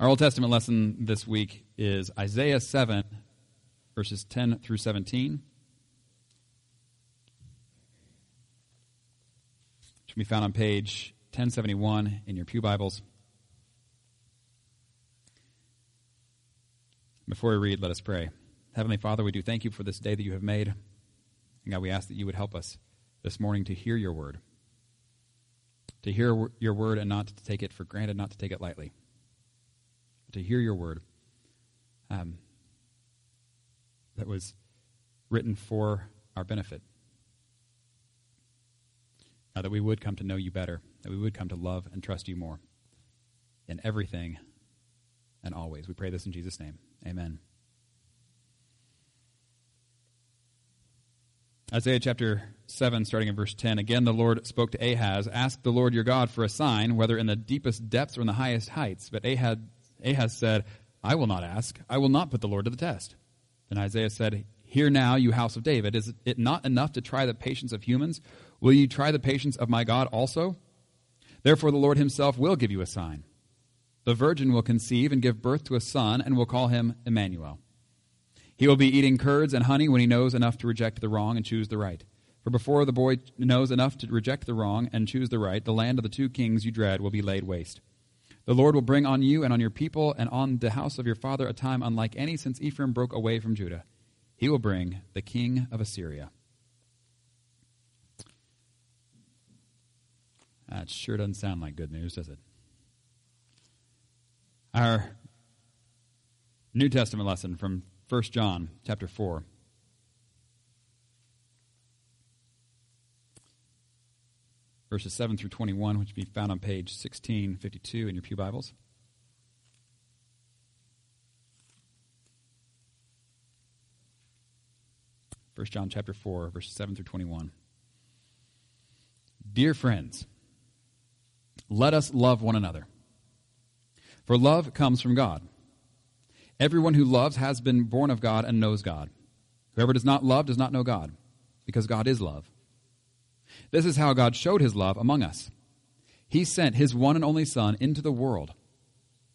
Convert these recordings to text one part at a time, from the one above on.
Our Old Testament lesson this week is Isaiah 7, verses 10 through 17, which can be found on page 1071 in your pew Bibles. Before we read, let us pray. Heavenly Father, we do thank you for this day that you have made. And God, we ask that you would help us this morning to hear your word. To hear your word and not to take it for granted, not to take it lightly. To hear your word that was written for our benefit. That we would come to know you better. That we would come to love and trust you more in everything and always. We pray this in Jesus' name. Amen. Isaiah chapter 7, starting in verse 10. Again, the Lord spoke to Ahaz, "Ask the Lord your God for a sign, whether in the deepest depths or in the highest heights." But Ahaz said, "I will not ask. I will not put the Lord to the test." Then Isaiah said, "Hear now, you house of David. Is it not enough to try the patience of humans? Will you try the patience of my God also? Therefore the Lord himself will give you a sign. The virgin will conceive and give birth to a son and will call him Emmanuel. He will be eating curds and honey when he knows enough to reject the wrong and choose the right. For before the boy knows enough to reject the wrong and choose the right, the land of the two kings you dread will be laid waste. The Lord will bring on you and on your people and on the house of your father a time unlike any since Ephraim broke away from Judah. He will bring the king of Assyria." That sure doesn't sound like good news, does it? Our New Testament lesson from 1 John chapter 4. Verses 7 through 21, which can be found on page 1652 in your pew Bibles. First John chapter 4, verses 7 through 21. "Dear friends, let us love one another, for love comes from God. Everyone who loves has been born of God and knows God. Whoever does not love does not know God, because God is love. This is how God showed his love among us. He sent his one and only Son into the world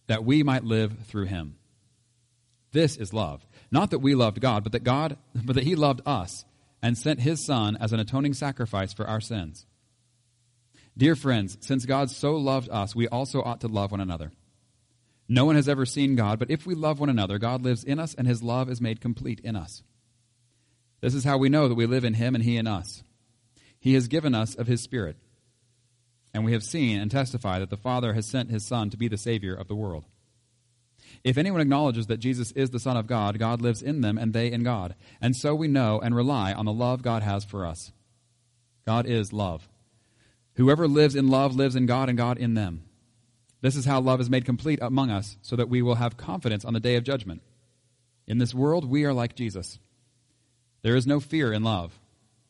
that we might live through him. This is love, not that we loved God, but that he loved us and sent his Son as an atoning sacrifice for our sins. Dear friends, since God so loved us, we also ought to love one another. No one has ever seen God, but if we love one another, God lives in us and his love is made complete in us. This is how we know that we live in him and he in us. He has given us of his Spirit, and we have seen and testify that the Father has sent his Son to be the Savior of the world. If anyone acknowledges that Jesus is the Son of God, God lives in them and they in God, and so we know and rely on the love God has for us. God is love. Whoever lives in love lives in God and God in them. This is how love is made complete among us, so that we will have confidence on the day of judgment. In this world, we are like Jesus. There is no fear in love,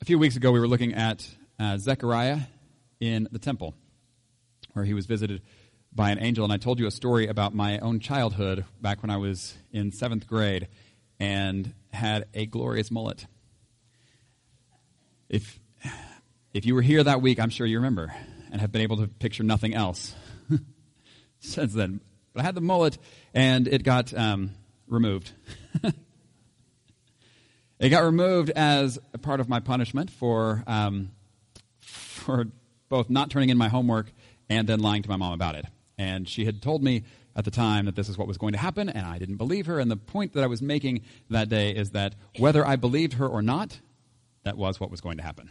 A few weeks ago, we were looking at Zechariah in the temple, where he was visited by an angel. And I told you a story about my own childhood back when I was in seventh grade and had a glorious mullet. If you were here that week, I'm sure you remember and have been able to picture nothing else since then. But I had the mullet, and it got removed. It got removed as a part of my punishment for both not turning in my homework and then lying to my mom about it. And she had told me at the time that this is what was going to happen, and I didn't believe her. And the point that I was making that day is that whether I believed her or not, that was what was going to happen.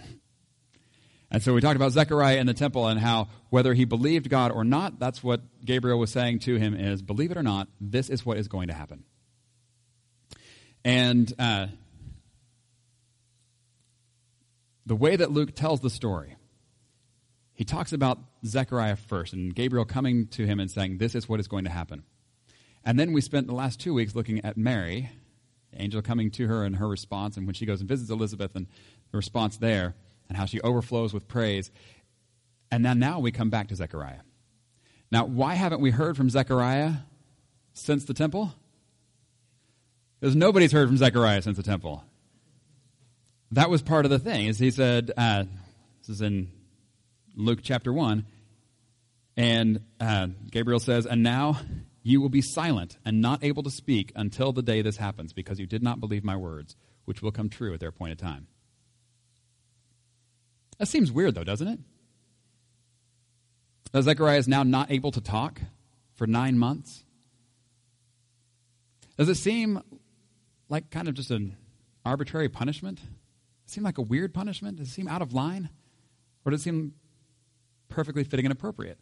And so we talked about Zechariah in the temple and how whether he believed God or not, that's what Gabriel was saying to him is, believe it or not, this is what is going to happen. And the way that Luke tells the story he talks about Zechariah first and Gabriel coming to him and saying, this is what is going to happen. And then we spent the last 2 weeks looking at Mary, the angel coming to her and her response, and when she goes and visits Elizabeth and the response there and how she overflows with praise. And then now we come back to Zechariah. Now, why haven't we heard from Zechariah since the temple? Because nobody's heard from Zechariah since the temple. That was part of the thing, is he said, this is in Luke chapter 1, and Gabriel says, and now you will be silent and not able to speak until the day this happens, because you did not believe my words, which will come true at their appointed time. That seems weird, though, doesn't it? That Zechariah is now not able to talk for 9 months. Does it seem like kind of just an arbitrary punishment? Does it seem like a weird punishment? Does it seem out of line? Or does it seem perfectly fitting and appropriate?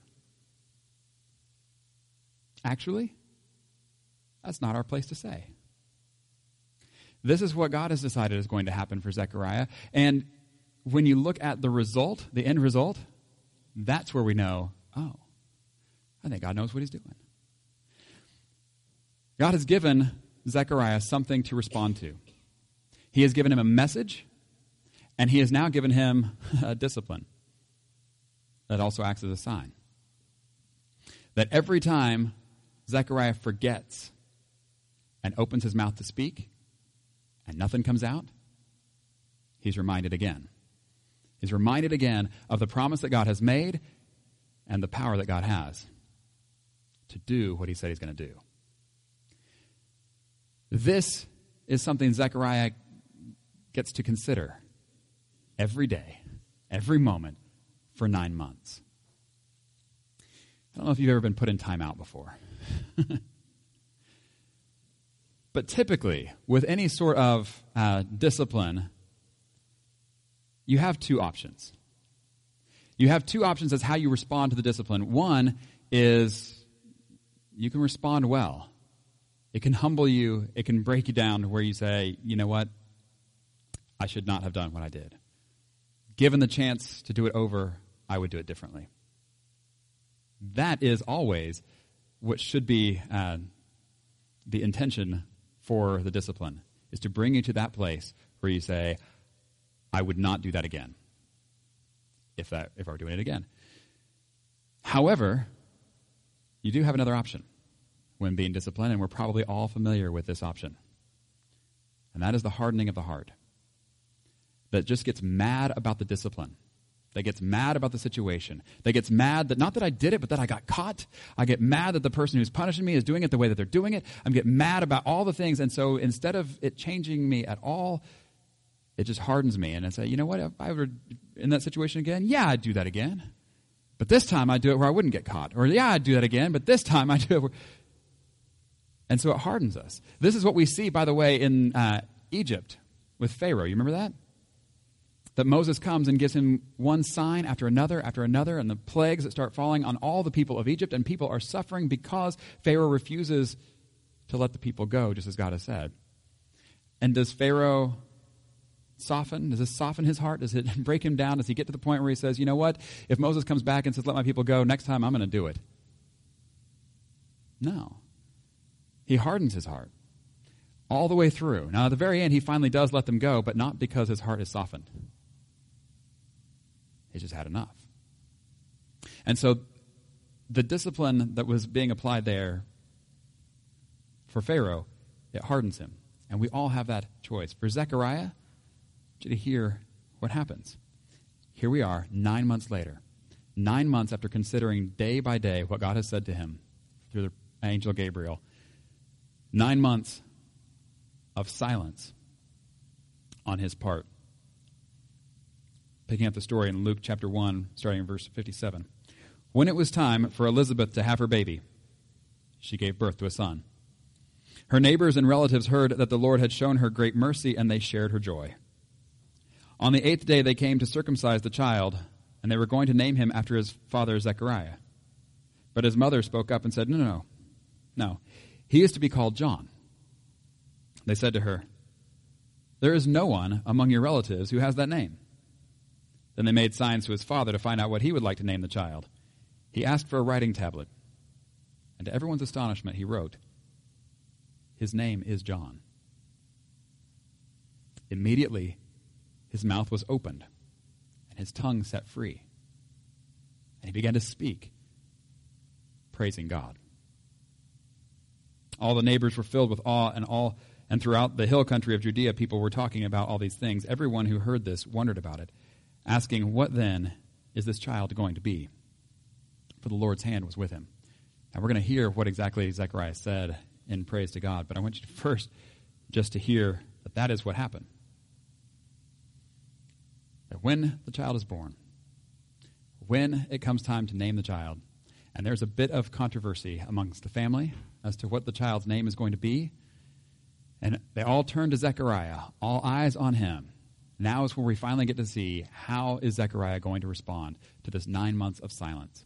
Actually, that's not our place to say. This is what God has decided is going to happen for Zechariah. And when you look at the result, the end result, that's where we know, oh, I think God knows what he's doing. God has given Zechariah something to respond to. He has given him a message, and he has now given him a discipline that also acts as a sign. That every time Zechariah forgets and opens his mouth to speak and nothing comes out, he's reminded again. He's reminded again of the promise that God has made and the power that God has to do what he said he's going to do. This is something Zechariah gets to consider every day, every moment, for 9 months. I don't know if you've ever been put in timeout before. But typically, with any sort of discipline, you have two options. You have two options as how you respond to the discipline. One is you can respond well. It can humble you. It can break you down to where you say, you know what? I should not have done what I did. Given the chance to do it over, I would do it differently. That is always what should be the intention for the discipline, is to bring you to that place where you say, I would not do that again, if I were doing it again. However, you do have another option when being disciplined, and we're probably all familiar with this option. And that is the hardening of the heart. That just gets mad about the discipline, that gets mad about the situation, that gets mad that, not that I did it, but that I got caught. I get mad that the person who's punishing me is doing it the way that they're doing it. I'm getting mad about all the things, and so instead of it changing me at all, it just hardens me, and I say, you know what, if I were in that situation again, yeah, I'd do that again, but this time I'd do it where I wouldn't get caught, or yeah, I'd do that again, but this time I'd do it where... And so it hardens us. This is what we see, by the way, in Egypt with Pharaoh. You remember that? That Moses comes and gives him one sign after another, and the plagues that start falling on all the people of Egypt, and people are suffering because Pharaoh refuses to let the people go, just as God has said. And does Pharaoh soften? Does this soften his heart? Does it break him down? Does he get to the point where he says, you know what? If Moses comes back and says, let my people go, next time I'm going to do it. No. He hardens his heart all the way through. Now, at the very end, he finally does let them go, but not because his heart is softened. He's just had enough. And so the discipline that was being applied there for Pharaoh, it hardens him. And we all have that choice. For Zechariah, I want you to hear what happens. Here we are 9 months later, 9 months after considering day by day what God has said to him through the angel Gabriel, 9 months of silence on his part. Picking up the story in Luke chapter 1, starting in verse 57. When it was time for Elizabeth to have her baby, she gave birth to a son. Her neighbors and relatives heard that the Lord had shown her great mercy, and they shared her joy. On the eighth day, they came to circumcise the child, and they were going to name him after his father Zechariah. But his mother spoke up and said, No. He is to be called John. They said to her, there is no one among your relatives who has that name. Then they made signs to his father to find out what he would like to name the child. He asked for a writing tablet, and to everyone's astonishment, he wrote, "His name is John." Immediately, his mouth was opened, and his tongue set free, and he began to speak, praising God. All the neighbors were filled with awe, and throughout the hill country of Judea, people were talking about all these things. Everyone who heard this wondered about it, asking, "What then is this child going to be?" For the Lord's hand was with him. Now we're going to hear what exactly Zechariah said in praise to God, but I want you to first just to hear that that is what happened. That when the child is born, when it comes time to name the child, and there's a bit of controversy amongst the family as to what the child's name is going to be, and they all turn to Zechariah, all eyes on him. Now is where we finally get to see how is Zechariah going to respond to this 9 months of silence.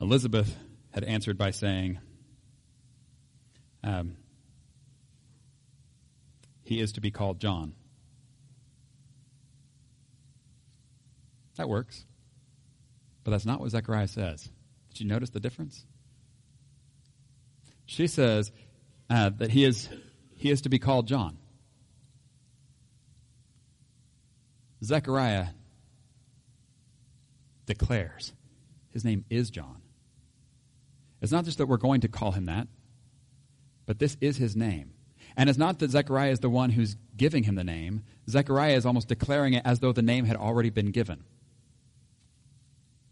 Elizabeth had answered by saying, "He is to be called John." That works. But that's not what Zechariah says. Did you notice the difference? She says that he is to be called John. Zechariah declares his name is John. It's not just that we're going to call him that, but this is his name. And it's not that Zechariah is the one who's giving him the name. Zechariah is almost declaring it as though the name had already been given.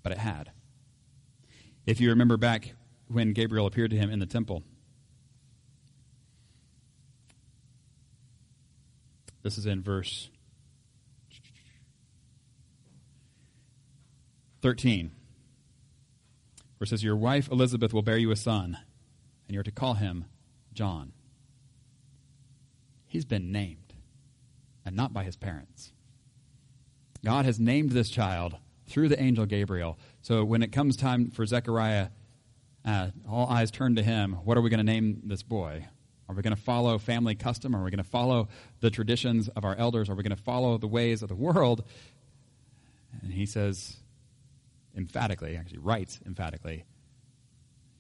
But it had. If you remember back when Gabriel appeared to him in the temple, this is in verse 13, where it says, "Your wife Elizabeth will bear you a son, and you are to call him John." He's been named, and not by his parents. God has named this child through the angel Gabriel. So when it comes time for Zechariah, all eyes turn to him. What are we going to name this boy? Are we going to follow family custom? Are we going to follow the traditions of our elders? Are we going to follow the ways of the world? And he says emphatically, actually writes emphatically,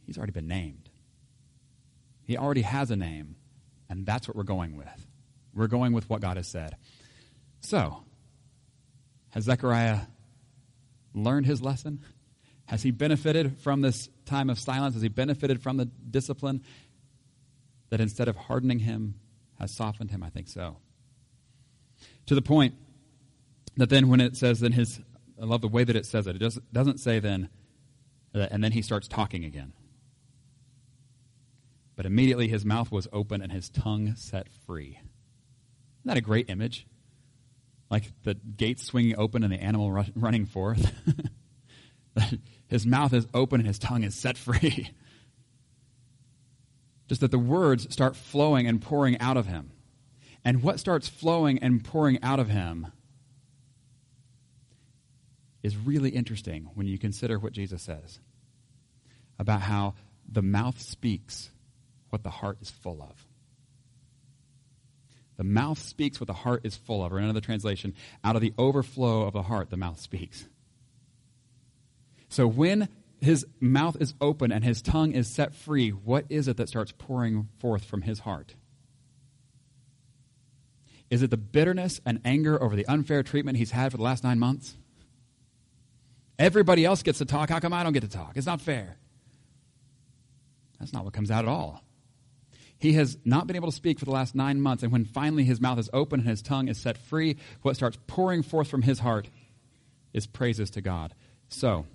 he's already been named. He already has a name, and that's what we're going with. We're going with what God has said. So, has Zechariah learned his lesson? Has he benefited from this time of silence? Has he benefited from the discipline that instead of hardening him has softened him? I think so. To the point that then when it says, I love the way that it says it. It doesn't say then, and then he starts talking again. But immediately his mouth was open and his tongue set free. Isn't that a great image? Like the gates swinging open and the animal running forth. His mouth is open and his tongue is set free. Just that the words start flowing and pouring out of him. And what starts flowing and pouring out of him is really interesting when you consider what Jesus says about how the mouth speaks what the heart is full of. The mouth speaks what the heart is full of. Or in another translation, out of the overflow of the heart, the mouth speaks. So when his mouth is open and his tongue is set free, what is it that starts pouring forth from his heart? Is it the bitterness and anger over the unfair treatment he's had for the last 9 months? Everybody else gets to talk. How come I don't get to talk? It's not fair. That's not what comes out at all. He has not been able to speak for the last 9 months, and when finally his mouth is open and his tongue is set free, what starts pouring forth from his heart is praises to God. So,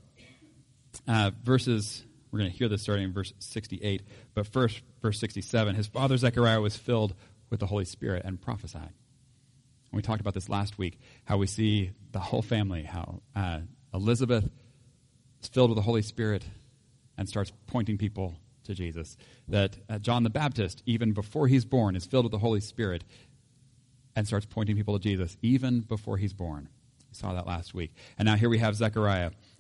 we're going to hear this starting in verse 68, but first, verse 67, his father Zechariah was filled with the Holy Spirit and prophesied. And we talked about this last week, how we see the whole family, how Elizabeth is filled with the Holy Spirit and starts pointing people to Jesus, that John the Baptist, even before he's born, is filled with the Holy Spirit and starts pointing people to Jesus, even before he's born. We saw that last week. And now here we have Zechariah,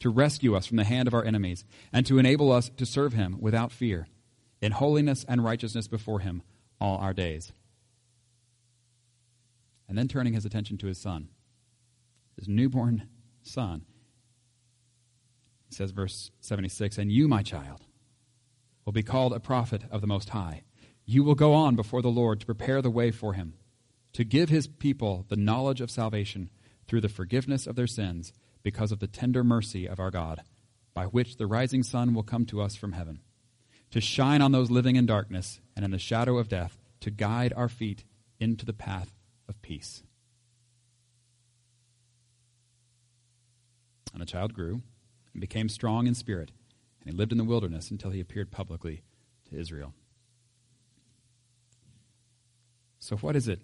to rescue us from the hand of our enemies and to enable us to serve him without fear, in holiness and righteousness before him all our days. And then turning his attention to his son, his newborn son, he says, verse 76, and you, my child, will be called a prophet of the Most High. You will go on before the Lord to prepare the way for him, to give his people the knowledge of salvation through the forgiveness of their sins because of the tender mercy of our God, by which the rising sun will come to us from heaven, to shine on those living in darkness and in the shadow of death, to guide our feet into the path of peace. And the child grew and became strong in spirit, and he lived in the wilderness until he appeared publicly to Israel. So what is it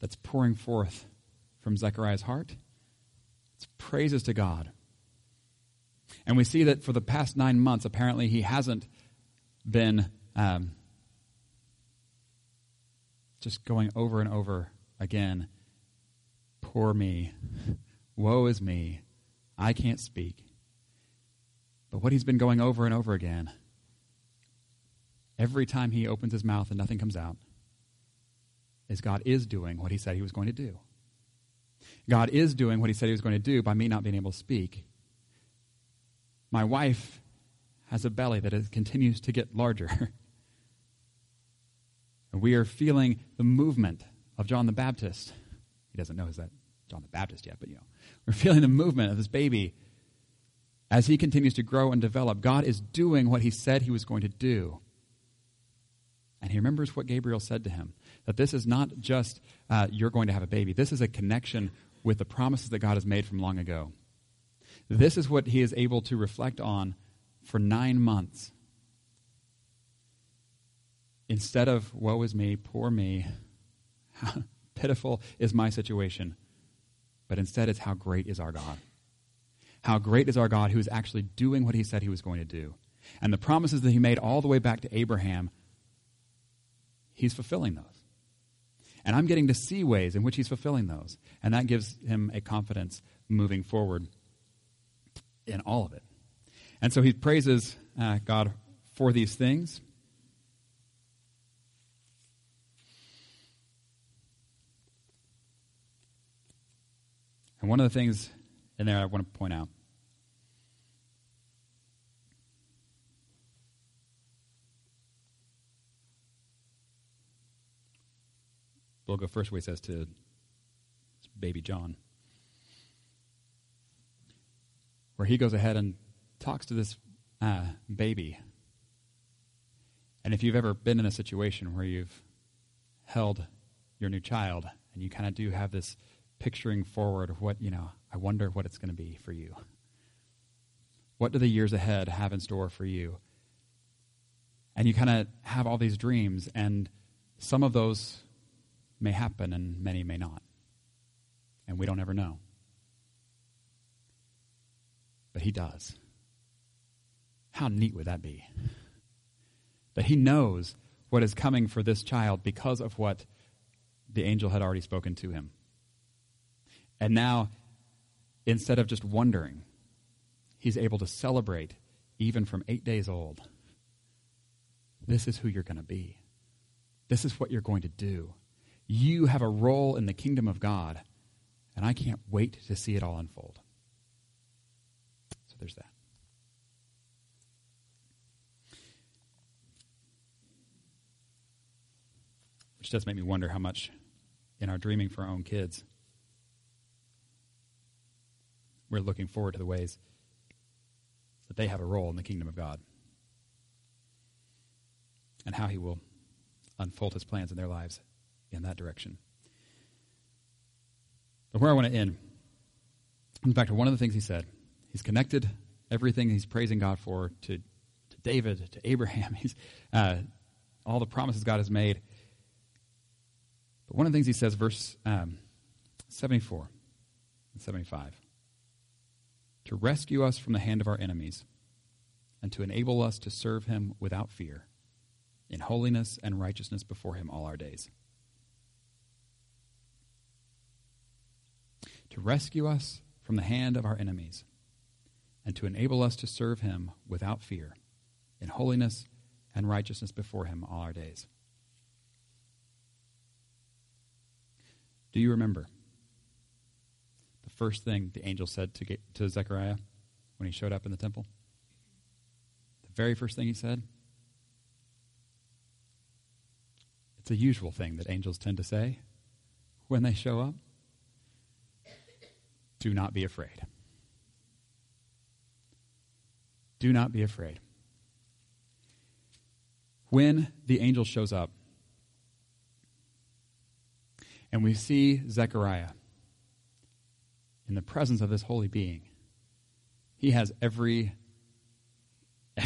that's pouring forth from Zechariah's heart? It's praises to God. And we see that for the past 9 months, apparently he hasn't been just going over and over again, poor me, woe is me, I can't speak. But what he's been going over and over again, every time he opens his mouth and nothing comes out, is God is doing what he said he was going to do. God is doing what he said he was going to do by me not being able to speak. My wife has a belly that continues to get larger. And we are feeling the movement of John the Baptist. He doesn't know is that John the Baptist yet, but we're feeling the movement of this baby as he continues to grow and develop. God is doing what he said he was going to do. And he remembers what Gabriel said to him, that this is not just you're going to have a baby. This is a connection with the promises that God has made from long ago. This is what he is able to reflect on for 9 months. Instead of, woe is me, poor me, how pitiful is my situation. But instead it's, how great is our God. How great is our God who is actually doing what he said he was going to do. And the promises that he made all the way back to Abraham, he's fulfilling those. And I'm getting to see ways in which he's fulfilling those. And that gives him a confidence moving forward in all of it. And so he praises God for these things. And one of the things in there I want to point out . We'll go first where he says to baby John, where he goes ahead and talks to this baby. And if you've ever been in a situation where you've held your new child and you kind of do have this picturing forward of what, I wonder what it's going to be for you. What do the years ahead have in store for you? And you kind of have all these dreams, and some of those may happen and many may not. And we don't ever know. But he does. How neat would that be? That he knows what is coming for this child because of what the angel had already spoken to him. And now, instead of just wondering, he's able to celebrate even from 8 days old. This is who you're going to be. This is what you're going to do. You have a role in the kingdom of God, and I can't wait to see it all unfold. So there's that. Which does make me wonder how much in our dreaming for our own kids, we're looking forward to the ways that they have a role in the kingdom of God and how he will unfold his plans in their lives in that direction. But where I want to end, in fact, one of the things he said, he's connected everything he's praising God for to David, to Abraham, all the promises God has made. But one of the things he says, verse 74 and 75, to rescue us from the hand of our enemies and to enable us to serve him without fear in holiness and righteousness before him all our days. To rescue us from the hand of our enemies and to enable us to serve him without fear in holiness and righteousness before him all our days. Do you remember the first thing the angel said to Zechariah when he showed up in the temple? The very first thing he said? It's a usual thing that angels tend to say when they show up. Do not be afraid. Do not be afraid. When the angel shows up and we see Zechariah in the presence of this holy being, he has every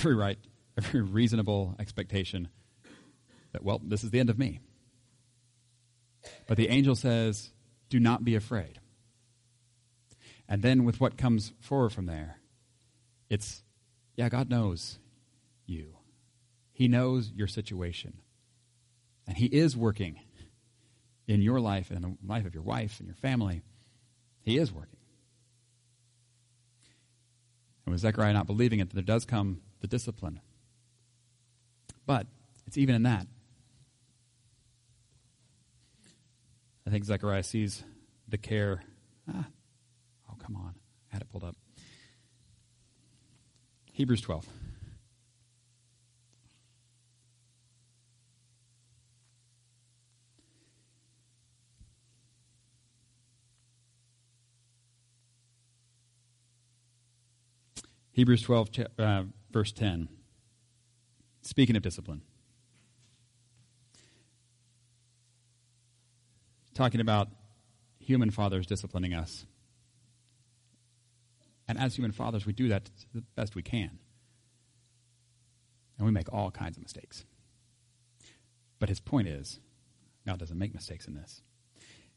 right, every reasonable expectation that, well, this is the end of me. But the angel says, do not be afraid. And then with what comes forward from there, it's, yeah, God knows you. He knows your situation. And he is working in your life and in the life of your wife and your family. He is working. And with Zechariah not believing it, there does come the discipline. But it's even in that. I think Zechariah sees the care. Oh, come on. I had it pulled up. Hebrews 12. Hebrews 12, verse 10. Speaking of discipline. Talking about human fathers disciplining us. And as human fathers, we do that to the best we can. And we make all kinds of mistakes. But his point is, God doesn't make mistakes in this.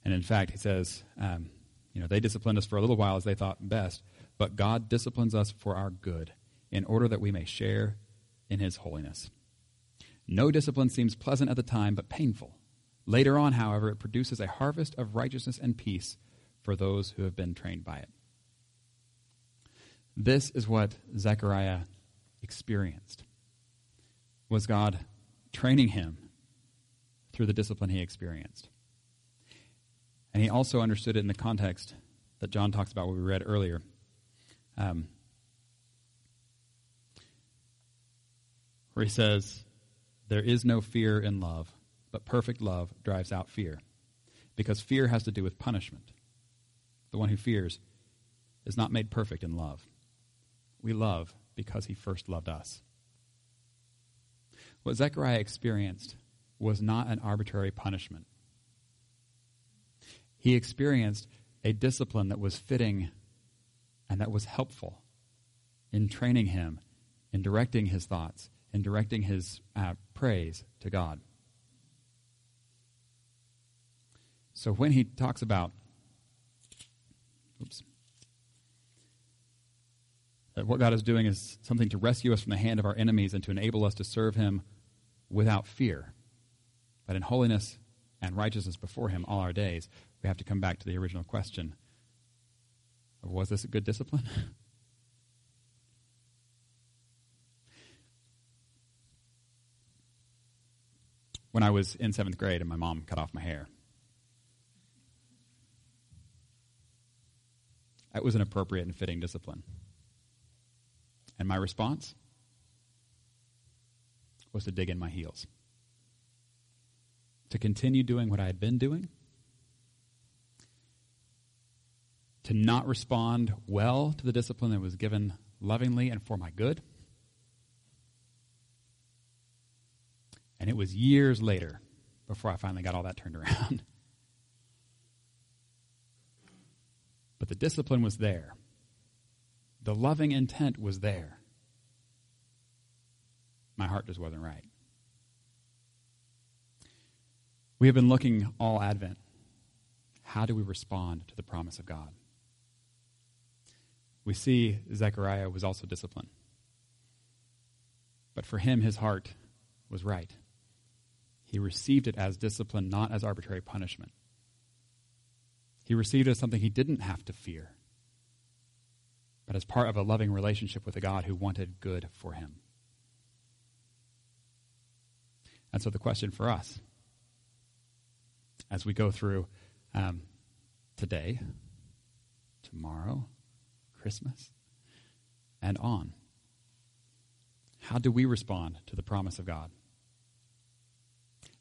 And in fact, he says, they disciplined us for a little while as they thought best, but God disciplines us for our good in order that we may share in his holiness. No discipline seems pleasant at the time, but painful. Later on, however, it produces a harvest of righteousness and peace for those who have been trained by it. This is what Zechariah experienced, was God training him through the discipline he experienced. And he also understood it in the context that John talks about, what we read earlier. Where he says, there is no fear in love, but perfect love drives out fear, because fear has to do with punishment. The one who fears is not made perfect in love. We love because he first loved us. What Zechariah experienced was not an arbitrary punishment. He experienced a discipline that was fitting and that was helpful in training him, in directing his thoughts, in directing his praise to God. So when he talks about, what God is doing is something to rescue us from the hand of our enemies and to enable us to serve him without fear. But in holiness and righteousness before him all our days, we have to come back to the original question. Was this a good discipline? When I was in 7th grade and my mom cut off my hair, that was an appropriate and fitting discipline. And my response was to dig in my heels, to continue doing what I had been doing, to not respond well to the discipline that was given lovingly and for my good. And it was years later before I finally got all that turned around. But the discipline was there. The loving intent was there. My heart just wasn't right. We have been looking all Advent. How do we respond to the promise of God? We see Zechariah was also disciplined. But for him, his heart was right. He received it as discipline, not as arbitrary punishment. He received it as something he didn't have to fear, but as part of a loving relationship with a God who wanted good for him. And so the question for us, as we go through today, tomorrow, Christmas, and on, how do we respond to the promise of God?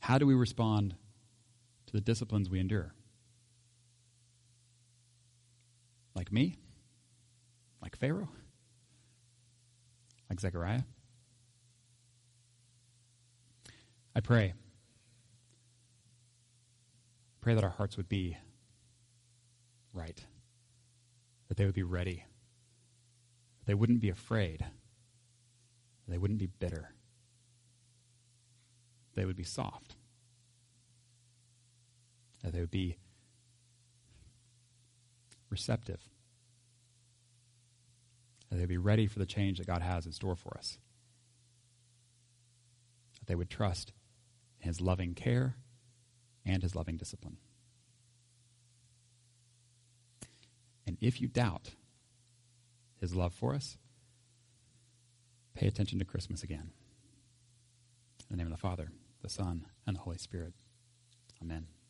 How do we respond to the disciplines we endure? Like me? Like Pharaoh? Like Zechariah? I pray that our hearts would be right, that they would be ready, that they wouldn't be afraid, that they wouldn't be bitter, that they would be soft, that they would be receptive, that they'd be ready for the change that God has in store for us, that they would trust in his loving care and his loving discipline. And if you doubt his love for us, pay attention to Christmas again. In the name of the Father, the Son, and the Holy Spirit. Amen.